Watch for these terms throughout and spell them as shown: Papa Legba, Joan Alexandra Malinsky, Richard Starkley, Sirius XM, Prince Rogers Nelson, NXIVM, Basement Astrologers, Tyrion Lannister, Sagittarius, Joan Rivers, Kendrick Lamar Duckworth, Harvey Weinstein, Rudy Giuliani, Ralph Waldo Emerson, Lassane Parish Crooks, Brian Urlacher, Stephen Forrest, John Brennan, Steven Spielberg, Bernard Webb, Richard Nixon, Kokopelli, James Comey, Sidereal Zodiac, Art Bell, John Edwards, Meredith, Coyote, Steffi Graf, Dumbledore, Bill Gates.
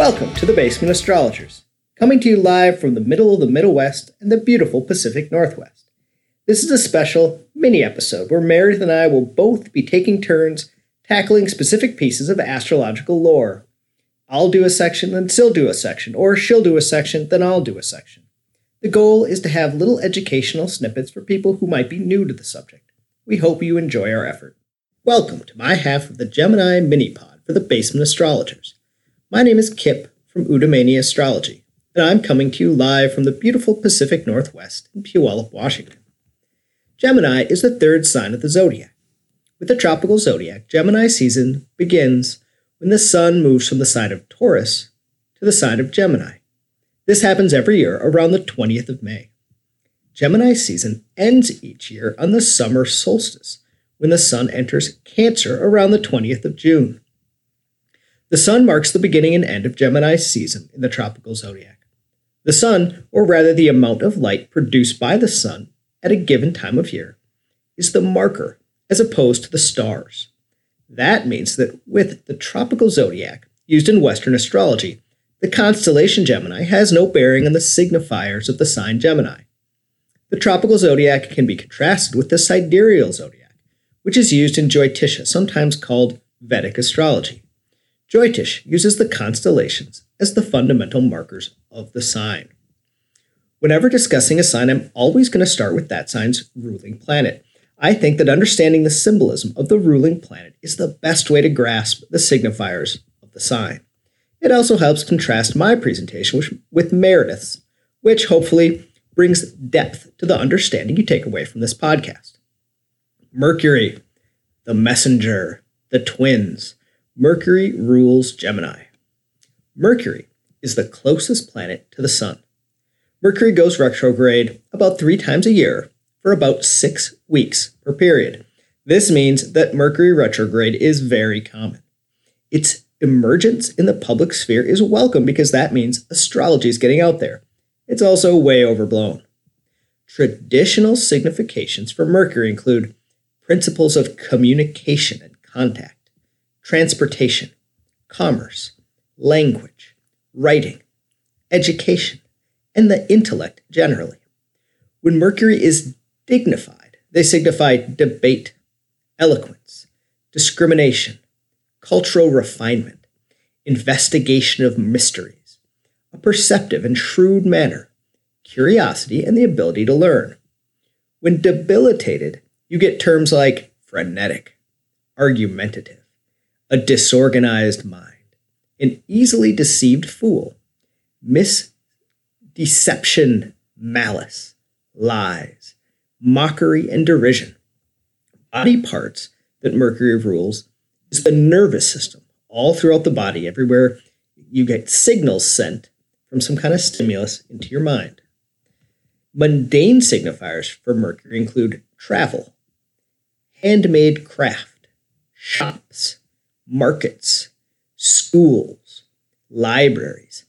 Welcome to the Basement Astrologers, coming to you live from the middle of the Middle West and the beautiful Pacific Northwest. This is a special mini-episode where Meredith and I will both be taking turns tackling specific pieces of astrological lore. I'll do a section, then she'll do a section, or she'll do a section, then I'll do a section. The goal is to have little educational snippets for people who might be new to the subject. We hope you enjoy our effort. Welcome to my half of the Gemini mini-pod for the Basement Astrologers. My name is Kip from Udomania Astrology, and I'm coming to you live from the beautiful Pacific Northwest in Puyallup, Washington. Gemini is the third sign of the zodiac. With the tropical zodiac, Gemini season begins when the sun moves from the sign of Taurus to the sign of Gemini. This happens every year around the 20th of May. Gemini season ends each year on the summer solstice, when the sun enters Cancer around the 20th of June. The sun marks the beginning and end of Gemini season in the tropical zodiac. The sun, or rather the amount of light produced by the sun at a given time of year, is the marker as opposed to the stars. That means that with the tropical zodiac used in Western astrology, the constellation Gemini has no bearing on the signifiers of the sign Gemini. The tropical zodiac can be contrasted with the sidereal zodiac, which is used in Jyotisha, sometimes called Vedic astrology. Jyotish uses the constellations as the fundamental markers of the sign. Whenever discussing a sign, I'm always going to start with that sign's ruling planet. I think that understanding the symbolism of the ruling planet is the best way to grasp the signifiers of the sign. It also helps contrast my presentation with Meredith's, which hopefully brings depth to the understanding you take away from this podcast. Mercury, the messenger, the twins. Mercury rules Gemini. Mercury is the closest planet to the sun. Mercury goes retrograde about 3 times a year for about 6 weeks per period. This means that Mercury retrograde is very common. Its emergence in the public sphere is welcome because that means astrology is getting out there. It's also way overblown. Traditional significations for Mercury include principles of communication and contact, transportation, commerce, language, writing, education, and the intellect generally. When Mercury is dignified, they signify debate, eloquence, discrimination, cultural refinement, investigation of mysteries, a perceptive and shrewd manner, curiosity, and the ability to learn. When debilitated, you get terms like frenetic, argumentative, a disorganized mind, an easily deceived fool, misdeception, malice, lies, mockery, and derision. Body parts that Mercury rules is the nervous system all throughout the body, everywhere you get signals sent from some kind of stimulus into your mind. Mundane signifiers for Mercury include travel, handmade craft, shops, markets, schools, libraries,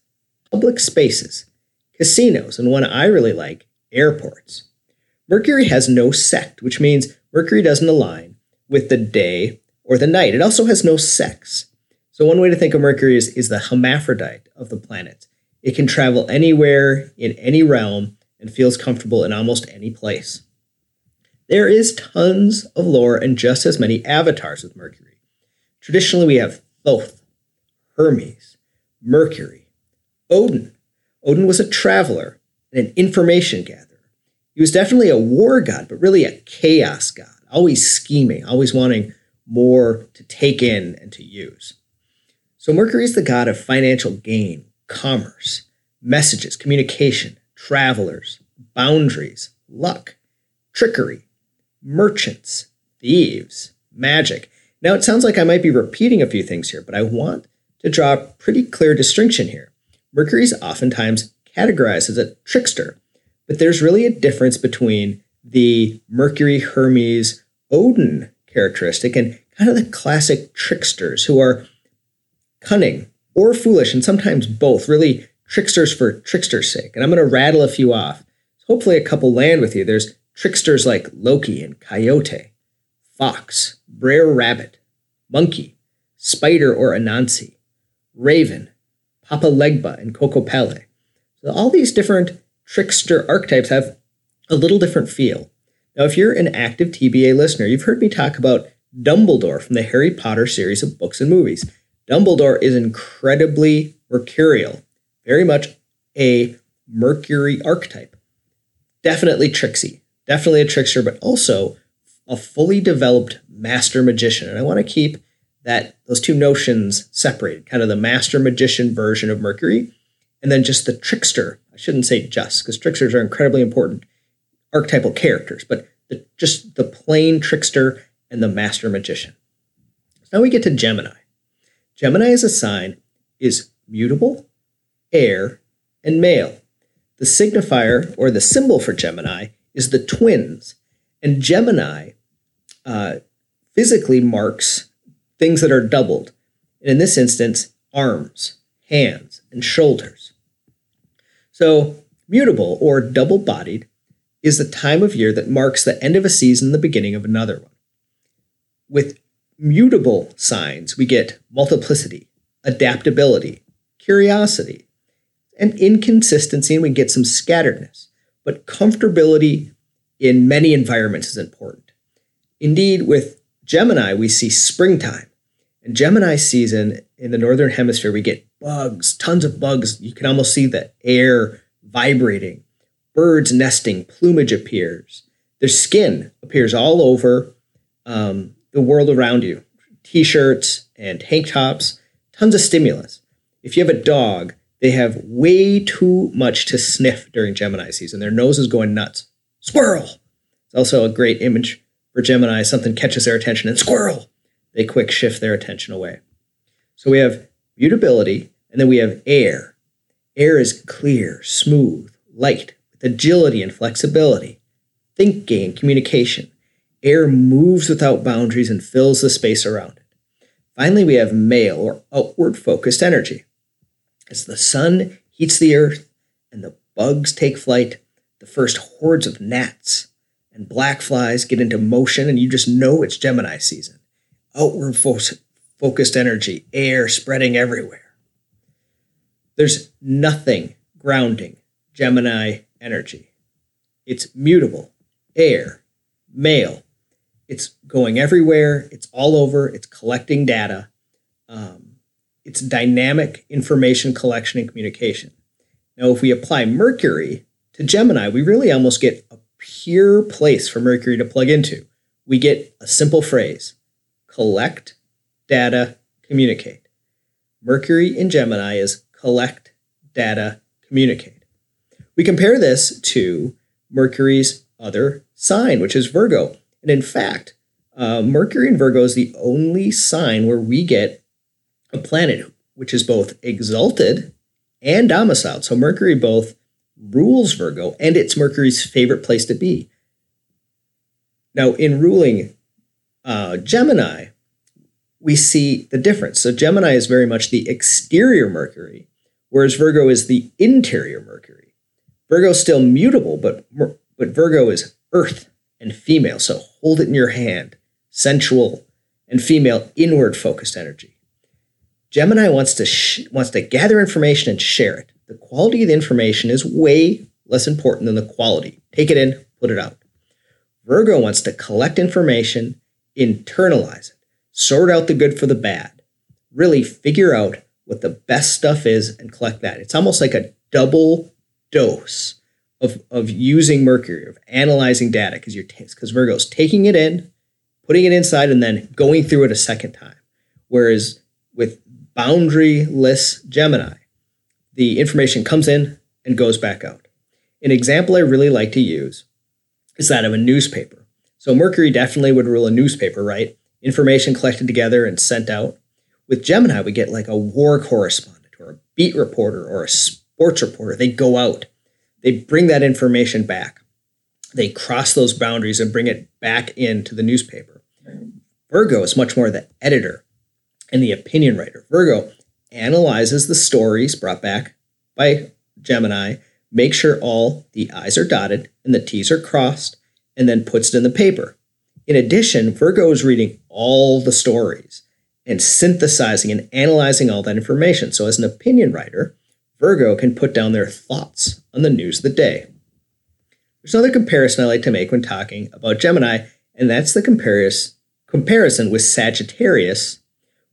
public spaces, casinos, and one I really like, airports. Mercury has no sect, which means Mercury doesn't align with the day or the night. It also has no sex. So one way to think of Mercury is the hermaphrodite of the planet. It can travel anywhere, in any realm, and feels comfortable in almost any place. There is tons of lore and just as many avatars with Mercury. Traditionally, we have Thoth, Hermes, Mercury, Odin. Odin was a traveler and an information gatherer. He was definitely a war god, but really a chaos god, always scheming, always wanting more to take in and to use. So Mercury is the god of financial gain, commerce, messages, communication, travelers, boundaries, luck, trickery, merchants, thieves, magic. Now, it sounds like I might be repeating a few things here, but I want to draw a pretty clear distinction here. Mercury is oftentimes categorized as a trickster, but there's really a difference between the Mercury, Hermes, Odin characteristic and kind of the classic tricksters who are cunning or foolish, and sometimes both, really tricksters for trickster's sake. And I'm going to rattle a few off. Hopefully a couple land with you. There's tricksters like Loki and Coyote, Fox, Br'er Rabbit, Monkey, Spider or Anansi, Raven, Papa Legba and Kokopelli. So all these different trickster archetypes have a little different feel. Now, if you're an active TBA listener, you've heard me talk about Dumbledore from the Harry Potter series of books and movies. Dumbledore is incredibly mercurial, very much a Mercury archetype. Definitely tricksy, definitely a trickster, but also a fully developed master magician. And I want to keep those two notions separated, kind of the master magician version of Mercury, and then just the trickster. I shouldn't say just, because tricksters are incredibly important archetypal characters, but just the plain trickster and the master magician. So now we get to Gemini. Gemini as a sign is mutable, air, and male. The signifier or the symbol for Gemini is the twins. And Gemini physically marks things that are doubled. And in this instance, arms, hands, and shoulders. So mutable or double-bodied is the time of year that marks the end of a season and the beginning of another one. With mutable signs, we get multiplicity, adaptability, curiosity, and inconsistency, and we get some scatteredness. But comfortability in many environments is important. Indeed, with Gemini, we see springtime. And Gemini season in the northern hemisphere, we get bugs, tons of bugs. You can almost see the air vibrating. Birds nesting, plumage appears. Their skin appears all over the world around you. T-shirts and tank tops, tons of stimulus. If you have a dog, they have way too much to sniff during Gemini season. Their nose is going nuts. Squirrel! It's also a great image for Gemini. Something catches their attention, and squirrel! They quick shift their attention away. So we have mutability, and then we have air. Air is clear, smooth, light, with agility and flexibility, thinking and communication. Air moves without boundaries and fills the space around it. Finally, we have male or outward-focused energy. As the sun heats the earth and the bugs take flight, the first hordes of gnats and black flies get into motion, and you just know it's Gemini season. Outward focused energy, air spreading everywhere. There's nothing grounding Gemini energy. It's mutable, air, male. It's going everywhere. It's all over. It's collecting data. It's dynamic information collection and communication. Now, if we apply Mercury to Gemini, we really almost get a pure place for Mercury to plug into. We get a simple phrase: collect, data, communicate. Mercury in Gemini is collect, data, communicate. We compare this to Mercury's other sign, which is Virgo. And in fact, Mercury in Virgo is the only sign where we get a planet which is both exalted and domiciled. So Mercury both rules Virgo, and it's Mercury's favorite place to be. Now, in ruling Gemini, we see the difference. So Gemini is very much the exterior Mercury, whereas Virgo is the interior Mercury. Virgo is still mutable, but Virgo is earth and female. So hold it in your hand, sensual and female, inward-focused energy. Gemini wants to gather information and share it. The quality of the information is way less important than the quality. Take it in, put it out. Virgo wants to collect information, internalize it, sort out the good for the bad, really figure out what the best stuff is and collect that. It's almost like a double dose of using Mercury, of analyzing data, because Virgo's taking it in, putting it inside, and then going through it a second time. Whereas with boundaryless Gemini, the information comes in and goes back out. An example I really like to use is that of a newspaper. So Mercury definitely would rule a newspaper, right? Information collected together and sent out. With Gemini, we get like a war correspondent or a beat reporter or a sports reporter. They go out. They bring that information back. They cross those boundaries and bring it back into the newspaper. Virgo is much more the editor and the opinion writer. Virgo analyzes the stories brought back by Gemini, makes sure all the I's are dotted and the T's are crossed, and then puts it in the paper. In addition, Virgo is reading all the stories and synthesizing and analyzing all that information. So as an opinion writer, Virgo can put down their thoughts on the news of the day. There's another comparison I like to make when talking about Gemini, and that's the comparison with Sagittarius,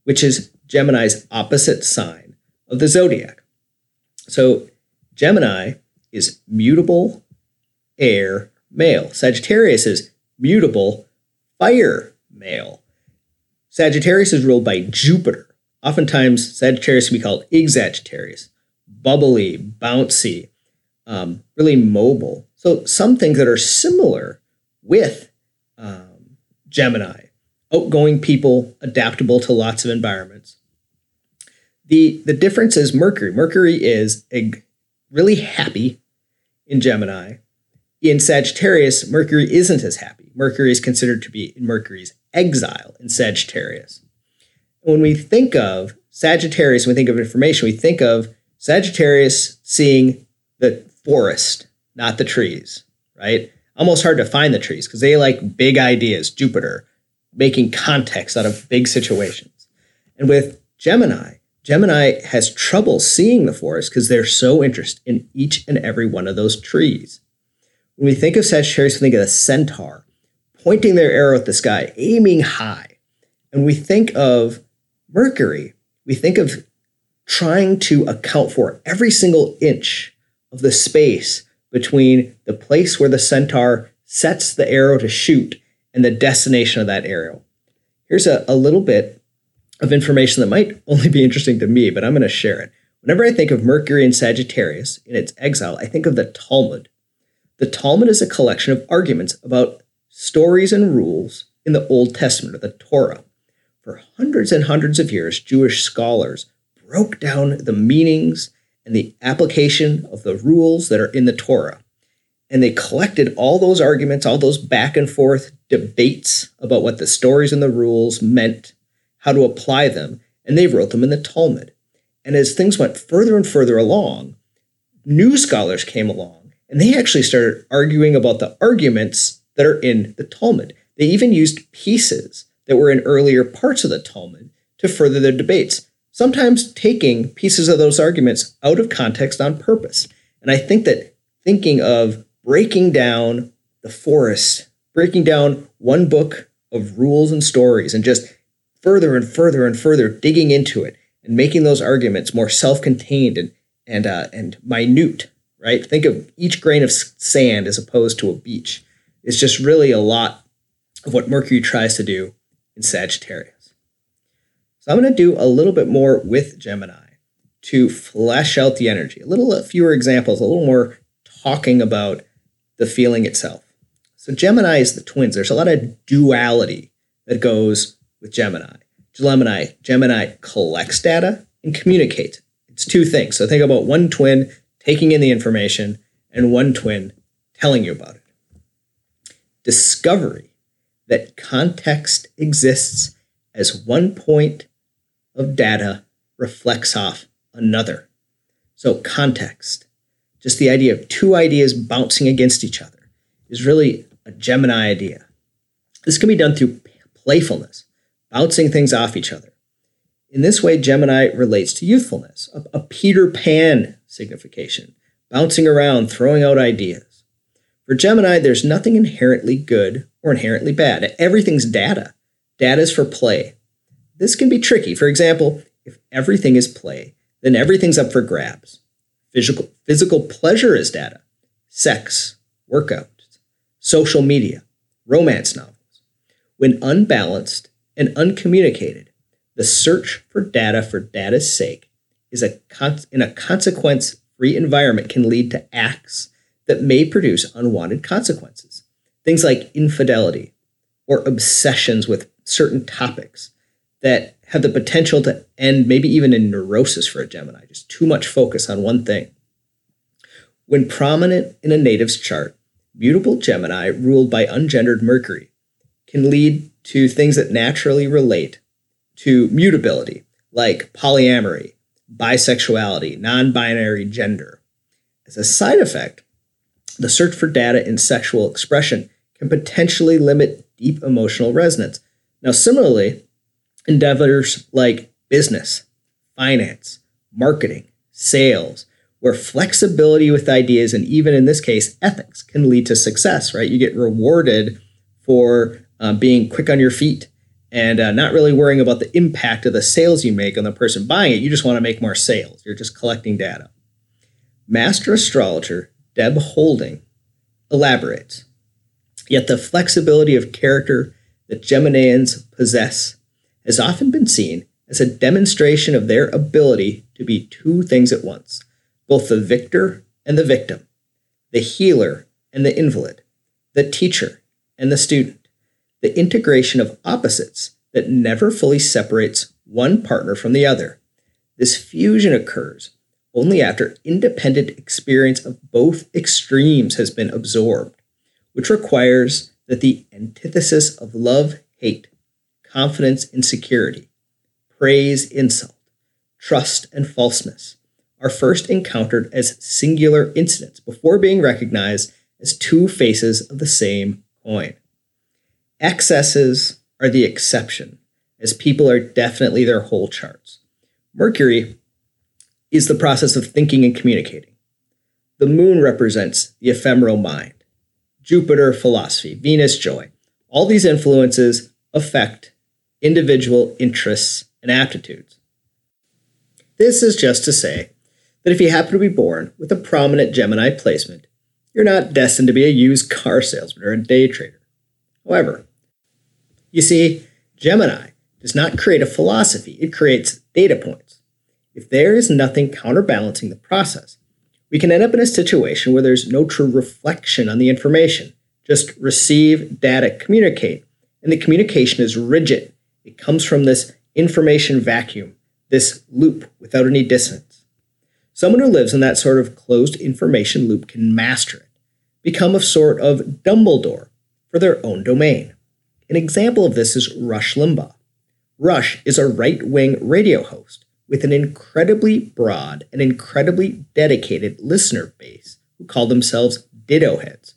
which is Gemini's opposite sign of the zodiac. So Gemini is mutable air male. Sagittarius is mutable fire male. Sagittarius is ruled by Jupiter. Oftentimes, Sagittarius can be called Exagittarius, bubbly, bouncy, really mobile. So some things that are similar with Gemini, outgoing people, adaptable to lots of environments. The difference is Mercury. Mercury is really happy in Gemini. In Sagittarius, Mercury isn't as happy. Mercury is considered to be in Mercury's exile in Sagittarius. When we think of Sagittarius, when we think of information, we think of Sagittarius seeing the forest, not the trees, right? Almost hard to find the trees because they like big ideas, Jupiter, making context out of big situations. And with Gemini, Gemini has trouble seeing the forest because they're so interested in each and every one of those trees. When we think of Sagittarius, we think of the centaur, pointing their arrow at the sky, aiming high. And we think of Mercury, we think of trying to account for every single inch of the space between the place where the centaur sets the arrow to shoot and the destination of that arrow. Here's a little bit of information that might only be interesting to me, but I'm going to share it. Whenever I think of Mercury and Sagittarius in its exile, I think of the Talmud. The Talmud is a collection of arguments about stories and rules in the Old Testament, or the Torah. For hundreds and hundreds of years, Jewish scholars broke down the meanings and the application of the rules that are in the Torah. And they collected all those arguments, all those back and forth debates about what the stories and the rules meant, how to apply them, and they wrote them in the Talmud. And as things went further and further along, new scholars came along, and they actually started arguing about the arguments that are in the Talmud. They even used pieces that were in earlier parts of the Talmud to further their debates, sometimes taking pieces of those arguments out of context on purpose. And I think that thinking of breaking down the forest, breaking down one book of rules and stories, and just further and further and further digging into it and making those arguments more self-contained and minute, right? Think of each grain of sand as opposed to a beach. It's just really a lot of what Mercury tries to do in Sagittarius. So I'm going to do a little bit more with Gemini to flesh out the energy. Fewer examples, a little more talking about the feeling itself. So Gemini is the twins. There's a lot of duality that goes with Gemini. Gemini collects data and communicates. It's two things. So think about one twin taking in the information, and one twin telling you about it. Discovery that context exists as one point of data reflects off another. So context, just the idea of two ideas bouncing against each other, is really a Gemini idea. This can be done through playfulness, bouncing things off each other. In this way, Gemini relates to youthfulness, a Peter Pan signification, bouncing around, throwing out ideas. For Gemini, there's nothing inherently good or inherently bad. Everything's data. Data is for play. This can be tricky. For example, if everything is play, then everything's up for grabs. Physical pleasure is data. Sex, workouts, social media, romance novels. When unbalanced and uncommunicated, the search for data for data's sake is in a consequence-free environment can lead to acts that may produce unwanted consequences. Things like infidelity or obsessions with certain topics that have the potential to end maybe even in neurosis for a Gemini, just too much focus on one thing. When prominent in a native's chart, mutable Gemini ruled by ungendered Mercury can lead to things that naturally relate to mutability, like polyamory, bisexuality, non-binary gender. As a side effect, the search for data in sexual expression can potentially limit deep emotional resonance. Now, similarly, endeavors like business, finance, marketing, sales, where flexibility with ideas and even in this case, ethics can lead to success, right? You get rewarded for being quick on your feet and not really worrying about the impact of the sales you make on the person buying it. You just want to make more sales. You're just collecting data. Master astrologer Deb Holding elaborates, yet the flexibility of character that Geminians possess has often been seen as a demonstration of their ability to be two things at once, both the victor and the victim, the healer and the invalid, the teacher and the student, the integration of opposites that never fully separates one partner from the other. This fusion occurs only after independent experience of both extremes has been absorbed, which requires that the antithesis of love, hate, confidence, insecurity, praise, insult, trust, and falseness are first encountered as singular incidents before being recognized as two faces of the same coin. Excesses are the exception, as people are definitely their whole charts. Mercury is the process of thinking and communicating. The moon represents the ephemeral mind. Jupiter, philosophy. Venus, joy. All these influences affect individual interests and aptitudes. This is just to say that if you happen to be born with a prominent Gemini placement, you're not destined to be a used car salesman or a day trader. However, you see, Gemini does not create a philosophy. It creates data points. If there is nothing counterbalancing the process, we can end up in a situation where there's no true reflection on the information. Just receive, data, communicate. And the communication is rigid. It comes from this information vacuum, this loop without any dissonance. Someone who lives in that sort of closed information loop can master it, become a sort of Dumbledore for their own domain. An example of this is Rush Limbaugh. Rush is a right-wing radio host with an incredibly broad and incredibly dedicated listener base who call themselves ditto heads.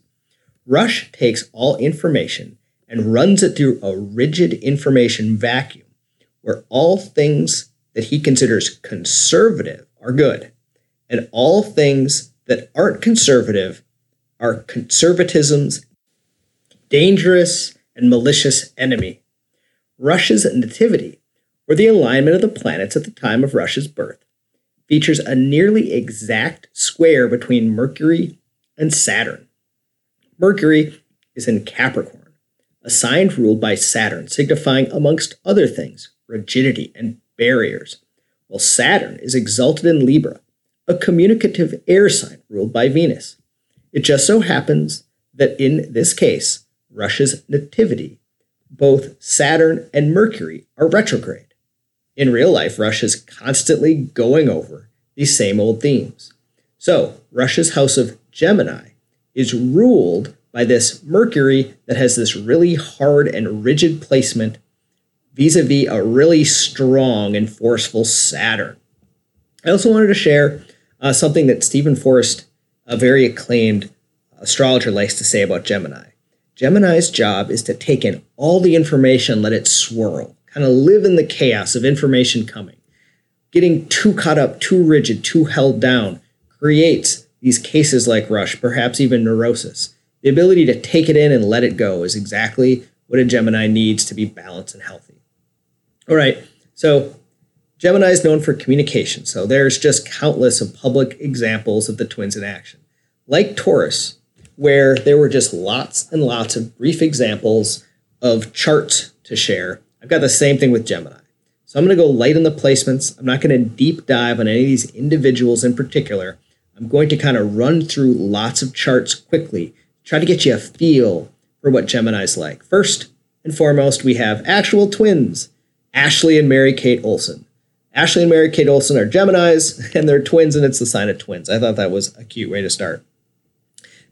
Rush takes all information and runs it through a rigid information vacuum where all things that he considers conservative are good, and all things that aren't conservative are conservatism's dangerous and malicious enemy. Rush's nativity, or the alignment of the planets at the time of Rush's birth, features a nearly exact square between Mercury and Saturn. Mercury is in Capricorn, a sign ruled by Saturn, signifying, amongst other things, rigidity and barriers, while Saturn is exalted in Libra, a communicative air sign ruled by Venus. It just so happens that in this case, Rush's nativity, both Saturn and Mercury are retrograde. In real life, Rush is constantly going over these same old themes. So Rush's house of Gemini is ruled by this Mercury that has this really hard and rigid placement vis-a-vis a really strong and forceful Saturn. I also wanted to share something that Stephen Forrest, a very acclaimed astrologer, likes to say about Gemini. Gemini's job is to take in all the information, let it swirl, kind of live in the chaos of information coming. Getting too caught up, too rigid, too held down creates these cases like Rush, perhaps even neurosis. The ability to take it in and let it go is exactly what a Gemini needs to be balanced and healthy. All right, so Gemini is known for communication, so there's just countless of public examples of the twins in action. Like Taurus, where there were just lots and lots of brief examples of charts to share, I've got the same thing with Gemini. So I'm going to go light on the placements. I'm not going to deep dive on any of these individuals in particular. I'm going to kind of run through lots of charts quickly, try to get you a feel for what Gemini's like. First and foremost, we have actual twins, Ashley and Mary Kate Olson. Ashley and Mary Kate Olson are Geminis, and they're twins, and it's the sign of twins. I thought that was a cute way to start.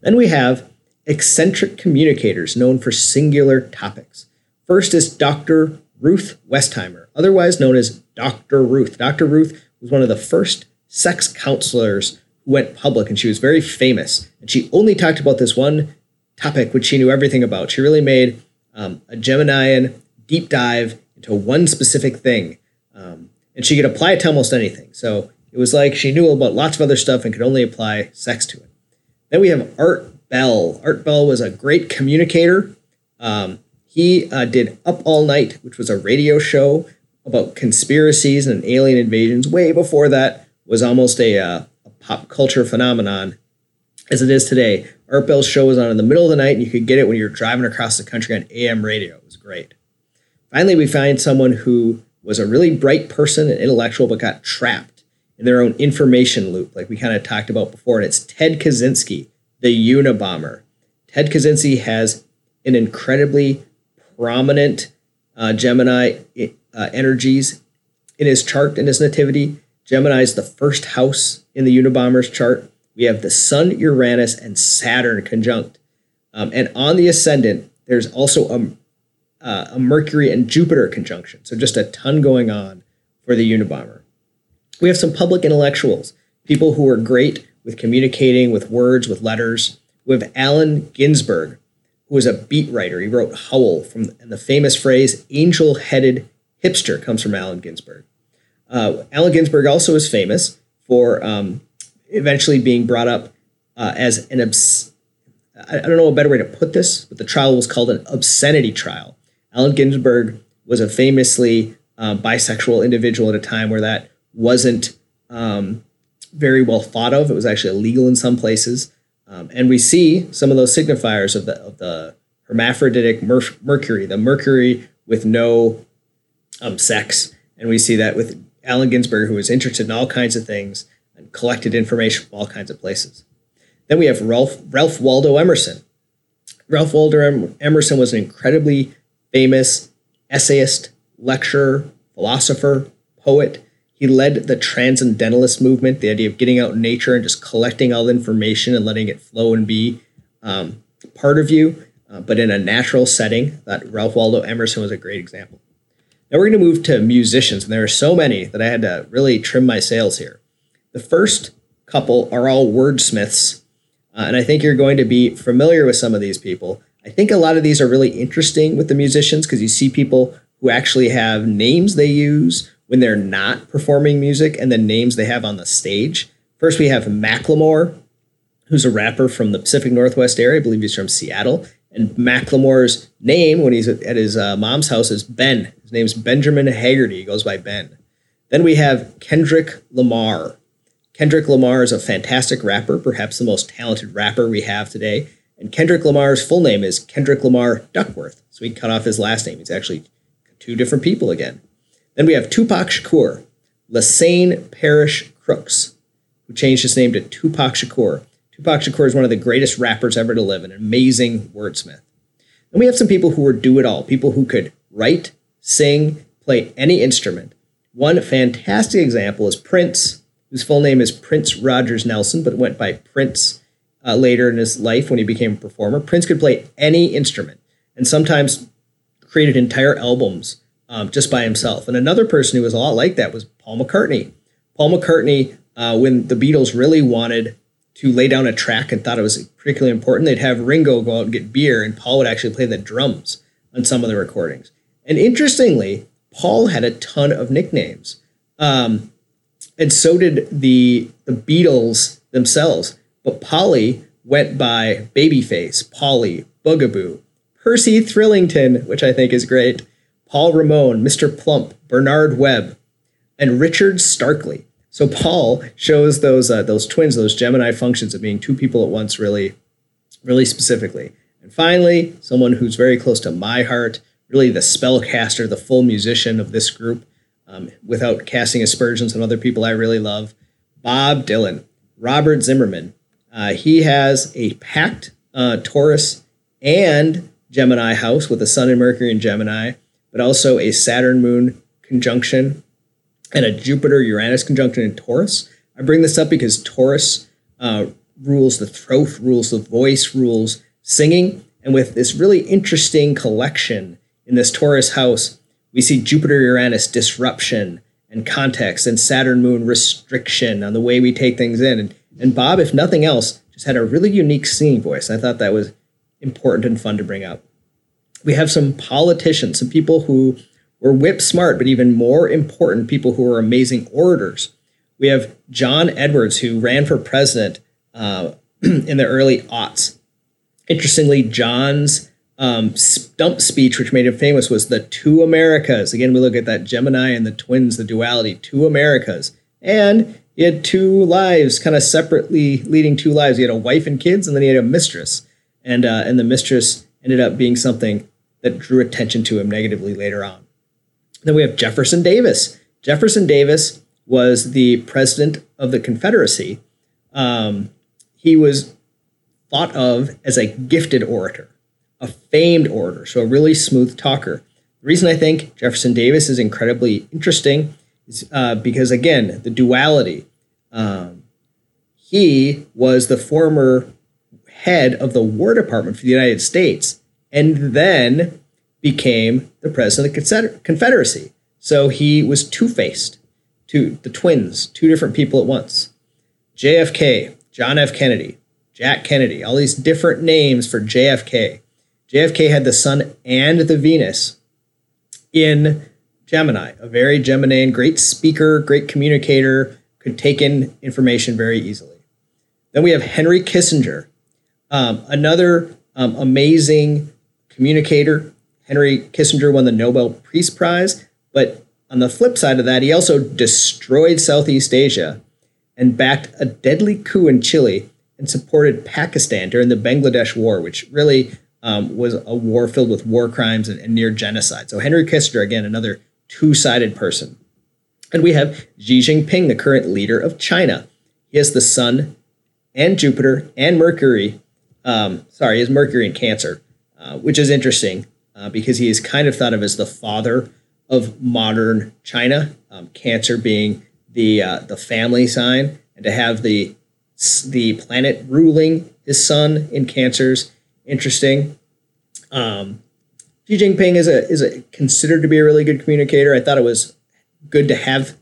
Then we have eccentric communicators known for singular topics. First is Dr. Ruth Westheimer, otherwise known as Dr. Ruth. Dr. Ruth was one of the first sex counselors who went public, and she was very famous. And she only talked about this one topic, which she knew everything about. She really made a Geminian deep dive into one specific thing. And she could apply it to almost anything. So it was like she knew about lots of other stuff and could only apply sex to it. Then we have Art Bell. Art Bell was a great communicator. He did Up All Night, which was a radio show about conspiracies and alien invasions way before that was almost a pop culture phenomenon as it is today. Art Bell's show was on in the middle of the night, and you could get it when you're driving across the country on AM radio. It was great. Finally, we find someone who was a really bright person and intellectual, but got trapped in their own information loop, like we kind of talked about before, and it's Ted Kaczynski, the Unabomber. Ted Kaczynski has an incredibly prominent Gemini energies in his chart and his nativity. Gemini is the first house in the Unabomber's chart. We have the Sun, Uranus, and Saturn conjunct. And on the ascendant, there's also a Mercury and Jupiter conjunction. So just a ton going on for the Unabomber. We have some public intellectuals, people who are great with communicating, with words, with letters. We have Allen Ginsberg, who was a beat writer. He wrote Howl, and the famous phrase, angel-headed hipster, comes from Allen Ginsberg. Allen Ginsberg also is famous for eventually being brought up as an I don't know a better way to put this, but the trial was called an obscenity trial. Allen Ginsberg was a famously bisexual individual at a time where that wasn't very well thought of. It was actually illegal in some places. And we see some of those signifiers of the hermaphroditic Mercury, the Mercury with no sex. And we see that with Allen Ginsberg, who was interested in all kinds of things and collected information from all kinds of places. Then we have Ralph Waldo Emerson. Ralph Waldo Emerson was an incredibly famous essayist, lecturer, philosopher, poet. He led the transcendentalist movement, the idea of getting out in nature and just collecting all the information and letting it flow and be part of you, but in a natural setting. That Ralph Waldo Emerson was a great example. Now we're going to move to musicians, and there are so many that I had to really trim my sails here. The first couple are all wordsmiths, and I think you're going to be familiar with some of these people. I think a lot of these are really interesting with the musicians because you see people who actually have names they use when they're not performing music and the names they have on the stage. First, we have Macklemore, who's a rapper from the Pacific Northwest area. I believe he's from Seattle. And Macklemore's name when he's at his mom's house is Ben. His name's Benjamin Haggerty. He goes by Ben. Then we have Kendrick Lamar. Kendrick Lamar is a fantastic rapper, perhaps the most talented rapper we have today. And Kendrick Lamar's full name is Kendrick Lamar Duckworth. So he cut off his last name. He's actually two different people again. Then we have Tupac Shakur, Lassane Parish Crooks, who changed his name to Tupac Shakur. Tupac Shakur is one of the greatest rappers ever to live, an amazing wordsmith. Then we have some people who were do-it-all, people who could write, sing, play any instrument. One fantastic example is Prince, whose full name is Prince Rogers Nelson, but went by Prince later in his life when he became a performer. Prince could play any instrument and sometimes created entire albums just by himself. And another person who was a lot like that was Paul McCartney. Paul McCartney, when the Beatles really wanted to lay down a track and thought it was particularly important, they'd have Ringo go out and get beer, and Paul would actually play the drums on some of the recordings. And interestingly, Paul had a ton of nicknames. And so did the Beatles themselves. But Polly went by Babyface, Polly, Bugaboo, Percy Thrillington, which I think is great, Paul Ramon, Mr. Plump, Bernard Webb, and Richard Starkley. So Paul shows those twins, those Gemini functions of being two people at once, really, really specifically. And finally, someone who's very close to my heart, really the spellcaster, the full musician of this group, without casting aspersions on other people I really love, Bob Dylan, Robert Zimmerman. He has a packed Taurus and Gemini house with the Sun and Mercury in Gemini, but also a Saturn-Moon conjunction and a Jupiter-Uranus conjunction in Taurus. I bring this up because Taurus rules the throat, rules the voice, rules singing. And with this really interesting collection in this Taurus house, we see Jupiter-Uranus disruption and context and Saturn-Moon restriction on the way we take things in. And Bob, if nothing else, just had a really unique singing voice. I thought that was important and fun to bring up. We have some politicians, some people who We're whip smart, but even more important, people who are amazing orators. We have John Edwards, who ran for president in the early aughts. Interestingly, John's stump speech, which made him famous, was the two Americas. Again, we look at that Gemini and the twins, the duality, two Americas. And he had two lives, kind of separately leading two lives. He had a wife and kids, and then he had a mistress. And the mistress ended up being something that drew attention to him negatively later on. Then we have Jefferson Davis. Jefferson Davis was the president of the Confederacy. He was thought of as a gifted orator, a famed orator, so a really smooth talker. The reason I think Jefferson Davis is incredibly interesting is because, again, the duality. He was the former head of the War Department for the United States, and then became the president of the Confederacy. So he was two-faced, the twins, two different people at once. JFK, John F. Kennedy, Jack Kennedy, all these different names for JFK. JFK had the sun and the Venus in Gemini, a very Geminian, great speaker, great communicator, could take in information very easily. Then we have Henry Kissinger, another amazing communicator. Henry Kissinger won the Nobel Peace Prize, but on the flip side of that, he also destroyed Southeast Asia and backed a deadly coup in Chile and supported Pakistan during the Bangladesh War, which really was a war filled with war crimes and near genocide. So Henry Kissinger, again, another two-sided person. And we have Xi Jinping, the current leader of China. He has the sun and Jupiter and Mercury. He has Mercury in Cancer, which is interesting because he is kind of thought of as the father of modern China, Cancer being the family sign, and to have the planet ruling his sun in Cancer's interesting. Xi Jinping is considered to be a really good communicator. I thought it was good to have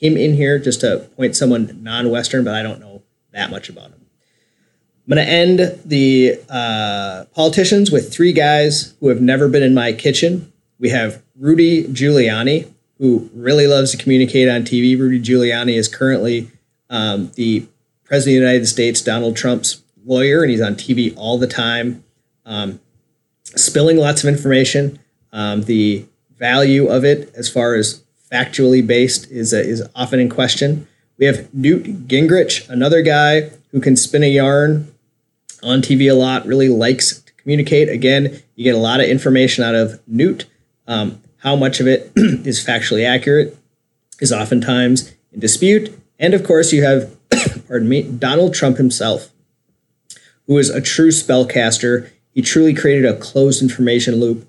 him in here just to point someone non-Western, but I don't know that much about him. I'm going to end the politicians with three guys who have never been in my kitchen. We have Rudy Giuliani, who really loves to communicate on TV. Rudy Giuliani is currently the President of the United States, Donald Trump's lawyer, and he's on TV all the time, spilling lots of information. The value of it, as far as factually based, is often in question. We have Newt Gingrich, another guy who can spin a yarn on TV a lot, really likes to communicate. Again, you get a lot of information out of Newt. How much of it is factually accurate is oftentimes in dispute. And of course, you have, Donald Trump himself, who is a true spellcaster. He truly created a closed information loop,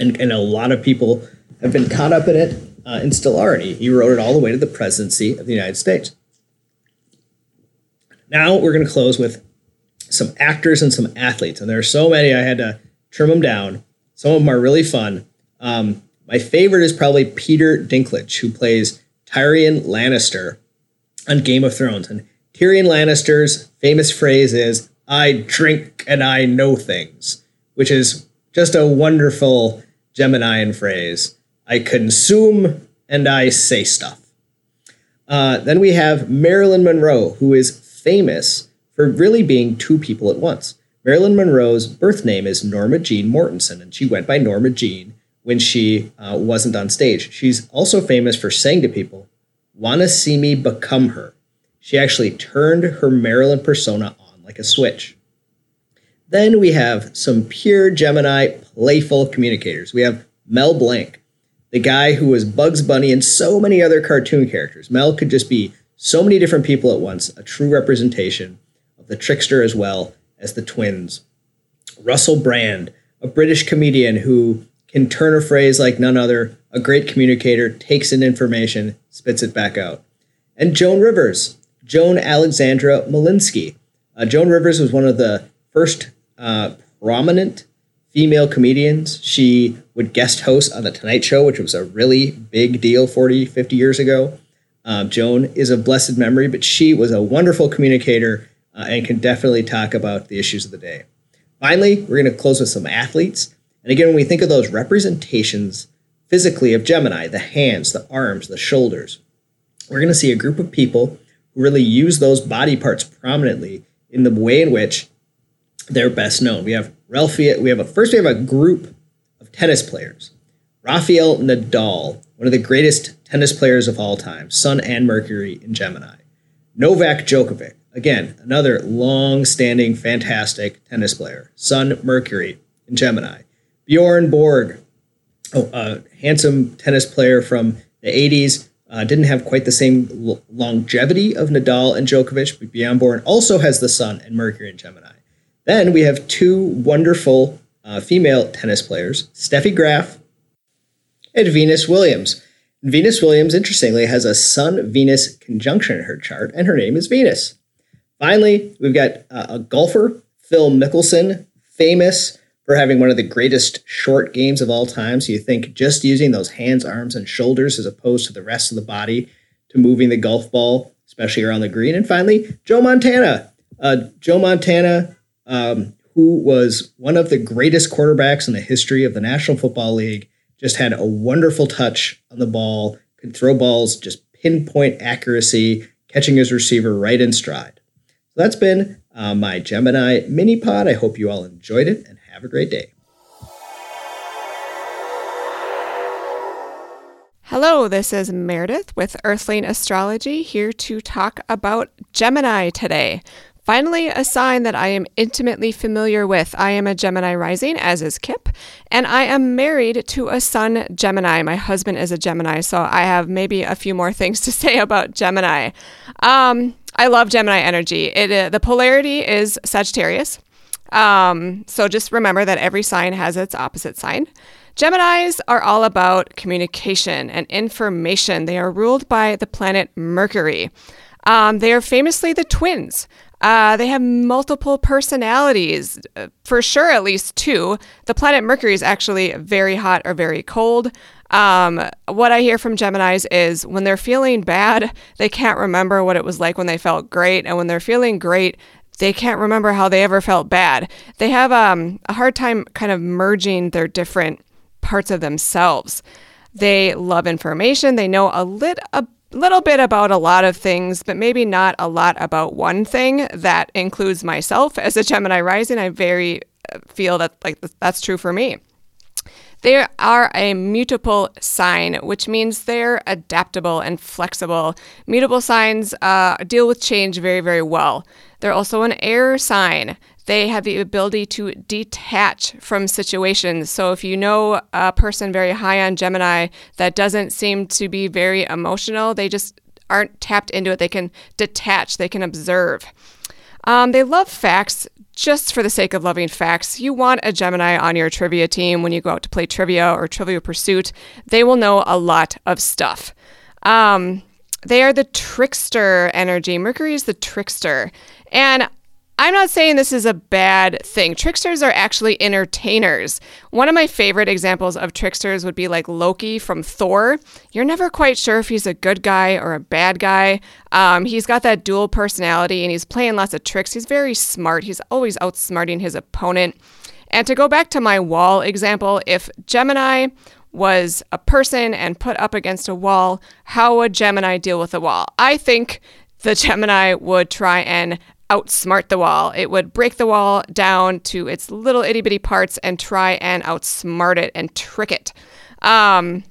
and a lot of people have been caught up in it and still are. He wrote it all the way to the presidency of the United States. Now we're going to close with some actors and some athletes. And there are so many, I had to trim them down. Some of them are really fun. My favorite is probably Peter Dinklage, who plays Tyrion Lannister on Game of Thrones. And Tyrion Lannister's famous phrase is, "I drink and I know things," which is just a wonderful Geminian phrase. I consume and I say stuff. Then we have Marilyn Monroe, who is famous for really being two people at once. Marilyn Monroe's birth name is Norma Jean Mortensen, and she went by Norma Jean when she wasn't on stage. She's also famous for saying to people, "Wanna see me become her?" She actually turned her Marilyn persona on like a switch. Then we have some pure Gemini playful communicators. We have Mel Blanc, the guy who was Bugs Bunny and so many other cartoon characters. Mel could just be so many different people at once, a true representation of the trickster as well as the twins. Russell Brand, a British comedian who can turn a phrase like none other, a great communicator, takes in information, spits it back out. And Joan Rivers, Joan Alexandra Malinsky. Joan Rivers was one of the first prominent female comedians. She would guest host on The Tonight Show, which was a really big deal 40, 50 years ago. Joan is a blessed memory, but she was a wonderful communicator and can definitely talk about the issues of the day. Finally, we're going to close with some athletes. And again, when we think of those representations physically of Gemini, the hands, the arms, the shoulders. We're going to see a group of people who really use those body parts prominently in the way in which they're best known. We have a group of tennis players. Rafael Nadal, one of the greatest tennis players of all time, Sun and Mercury in Gemini. Novak Djokovic, again, another long-standing, fantastic tennis player, Sun, Mercury in Gemini. Bjorn Borg, a handsome tennis player from the 80s, didn't have quite the same longevity of Nadal and Djokovic, but Bjorn Borg also has the Sun and Mercury in Gemini. Then we have two wonderful female tennis players, Steffi Graf and Venus Williams. And Venus Williams, interestingly, has a Sun-Venus conjunction in her chart, and her name is Venus. Finally, we've got a golfer, Phil Mickelson, famous for having one of the greatest short games of all time. So you think just using those hands, arms, and shoulders as opposed to the rest of the body to moving the golf ball, especially around the green. And finally, Joe Montana, who was one of the greatest quarterbacks in the history of the National Football League, just had a wonderful touch on the ball, could throw balls, just pinpoint accuracy, catching his receiver right in stride. So that's been my Gemini mini pod. I hope you all enjoyed it and have a great day. Hello, this is Meredith with Earthling Astrology here to talk about Gemini today. Finally, a sign that I am intimately familiar with. I am a Gemini rising, as is Kip, and I am married to a Sun Gemini. My husband is a Gemini, so I have maybe a few more things to say about Gemini. I love Gemini energy. The polarity is Sagittarius, so just remember that every sign has its opposite sign. Geminis are all about communication and information. They are ruled by the planet Mercury. They are famously the twins. They have multiple personalities, for sure, at least two. The planet Mercury is actually very hot or very cold. What I hear from Geminis is when they're feeling bad, they can't remember what it was like when they felt great. And when they're feeling great, they can't remember how they ever felt bad. They have a hard time kind of merging their different parts of themselves. They love information. They know a little bit about a lot of things, but maybe not a lot about one thing. That includes myself as a Gemini rising. I very feel that that's true for me. They are a mutable sign, which means they're adaptable and flexible. Mutable signs deal with change very, very well. They're also an air sign. They have the ability to detach from situations. So if you know a person very high on Gemini that doesn't seem to be very emotional, they just aren't tapped into it. They can detach. They can observe. They love facts just for the sake of loving facts. You want a Gemini on your trivia team when you go out to play trivia or Trivial Pursuit. They will know a lot of stuff. They are the trickster energy. Mercury is the trickster. And I'm not saying this is a bad thing. Tricksters are actually entertainers. One of my favorite examples of tricksters would be like Loki from Thor. You're never quite sure if he's a good guy or a bad guy. He's got that dual personality and he's playing lots of tricks. He's very smart. He's always outsmarting his opponent. And to go back to my wall example, if Gemini was a person and put up against a wall, how would Gemini deal with the wall? I think the Gemini would try and outsmart the wall. It would break the wall down to its little itty bitty parts and try and outsmart it and trick it. The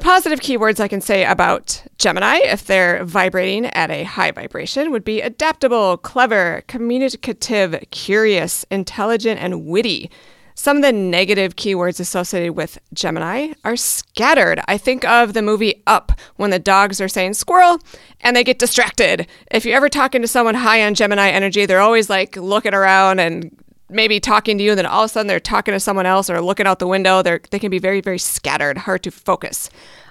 positive keywords I can say about Gemini, if they're vibrating at a high vibration, would be adaptable, clever, communicative, curious, intelligent, and witty. Some of the negative keywords associated with Gemini are scattered. I think of the movie Up when the dogs are saying squirrel and they get distracted. If you're ever talking to someone high on Gemini energy, they're always like looking around and maybe talking to you, and then all of a sudden they're talking to someone else or looking out the window. They can be very, very scattered, hard to focus.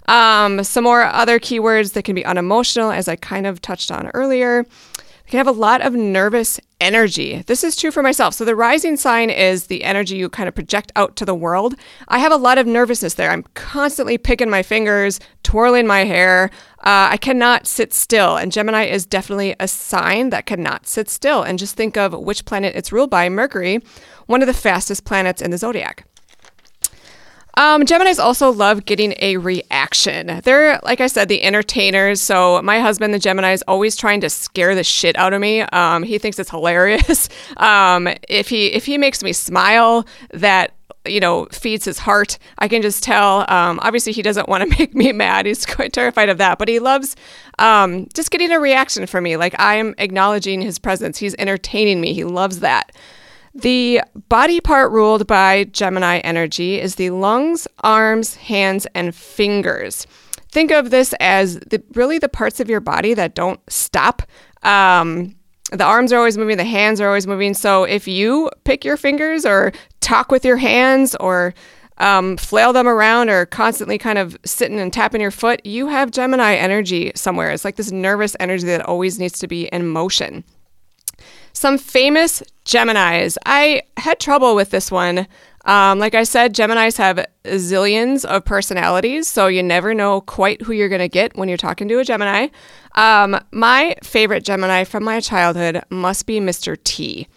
Some more other keywords that can be unemotional, as I kind of touched on earlier. They can have a lot of nervous energy. This is true for myself. So the rising sign is the energy you kind of project out to the world. I have a lot of nervousness there. I'm constantly picking my fingers, twirling my hair. I cannot sit still. And Gemini is definitely a sign that cannot sit still. And just think of which planet it's ruled by, Mercury, one of the fastest planets in the zodiac. Geminis also love getting a reaction. They're, like I said, the entertainers. So my husband, the Gemini, is always trying to scare the shit out of me. He thinks it's hilarious. If he makes me smile, that, you know, feeds his heart. I can just tell. Obviously, he doesn't want to make me mad. He's quite terrified of that. But he loves just getting a reaction from me. Like, I'm acknowledging his presence. He's entertaining me. He loves that. The body part ruled by Gemini energy is the lungs, arms, hands, and fingers. Think of this as really the parts of your body that don't stop. The arms are always moving. The hands are always moving. So if you pick your fingers or talk with your hands or flail them around or constantly kind of sitting and tapping your foot, you have Gemini energy somewhere. It's like this nervous energy that always needs to be in motion. Some famous Geminis. I had trouble with this one. Like I said, Geminis have zillions of personalities, so you never know quite who you're going to get when you're talking to a Gemini. My favorite Gemini from my childhood must be Mr. T.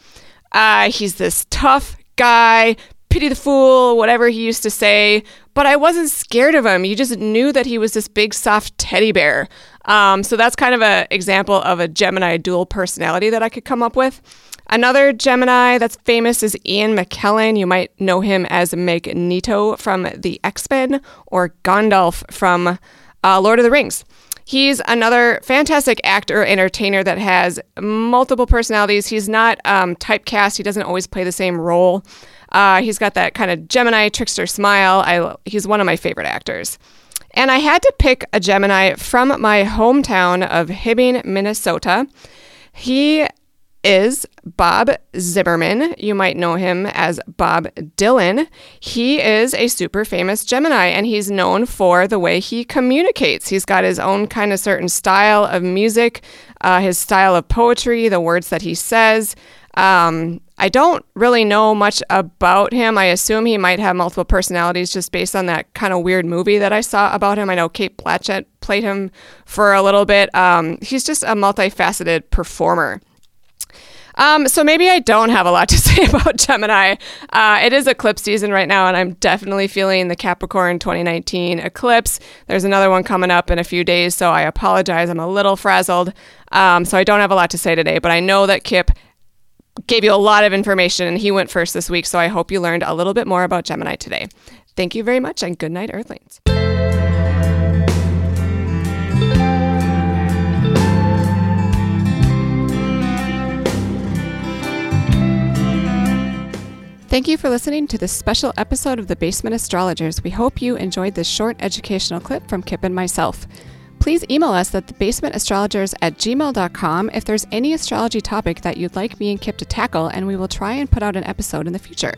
He's this tough guy, pity the fool, whatever he used to say, but I wasn't scared of him. You just knew that he was this big, soft teddy bear. So that's kind of an example of a Gemini dual personality that I could come up with. Another Gemini that's famous is Ian McKellen. You might know him as Magneto from the X-Men or Gandalf from Lord of the Rings. He's another fantastic actor, entertainer that has multiple personalities. He's not typecast. He doesn't always play the same role. He's got that kind of Gemini trickster smile. He's one of my favorite actors. And I had to pick a Gemini from my hometown of Hibbing, Minnesota. He is Bob Zimmerman. You might know him as Bob Dylan. He is a super famous Gemini, and he's known for the way he communicates. He's got his own kind of certain style of music, his style of poetry, the words that he says. I don't really know much about him. I assume he might have multiple personalities just based on that kind of weird movie that I saw about him. I know Kate Blanchett played him for a little bit. He's just a multifaceted performer. So maybe I don't have a lot to say about Gemini. It is eclipse season right now, and I'm definitely feeling the Capricorn 2019 eclipse. There's another one coming up in a few days, so I apologize. I'm a little frazzled. So I don't have a lot to say today, but I know that Kip gave you a lot of information, and he went first this week, so I hope you learned a little bit more about Gemini today. Thank you very much, and good night, Earthlings. Thank you for listening to this special episode of the Basement Astrologers. We hope you enjoyed this short educational clip from Kip and myself. Please email us at thebasementastrologers@gmail.com if there's any astrology topic that you'd like me and Kip to tackle, and we will try and put out an episode in the future.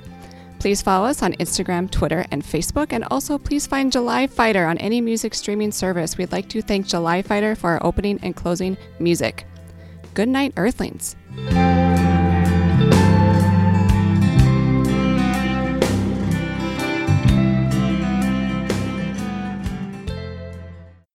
Please follow us on Instagram, Twitter, and Facebook, and also please find July Fighter on any music streaming service. We'd like to thank July Fighter for our opening and closing music. Good night, Earthlings.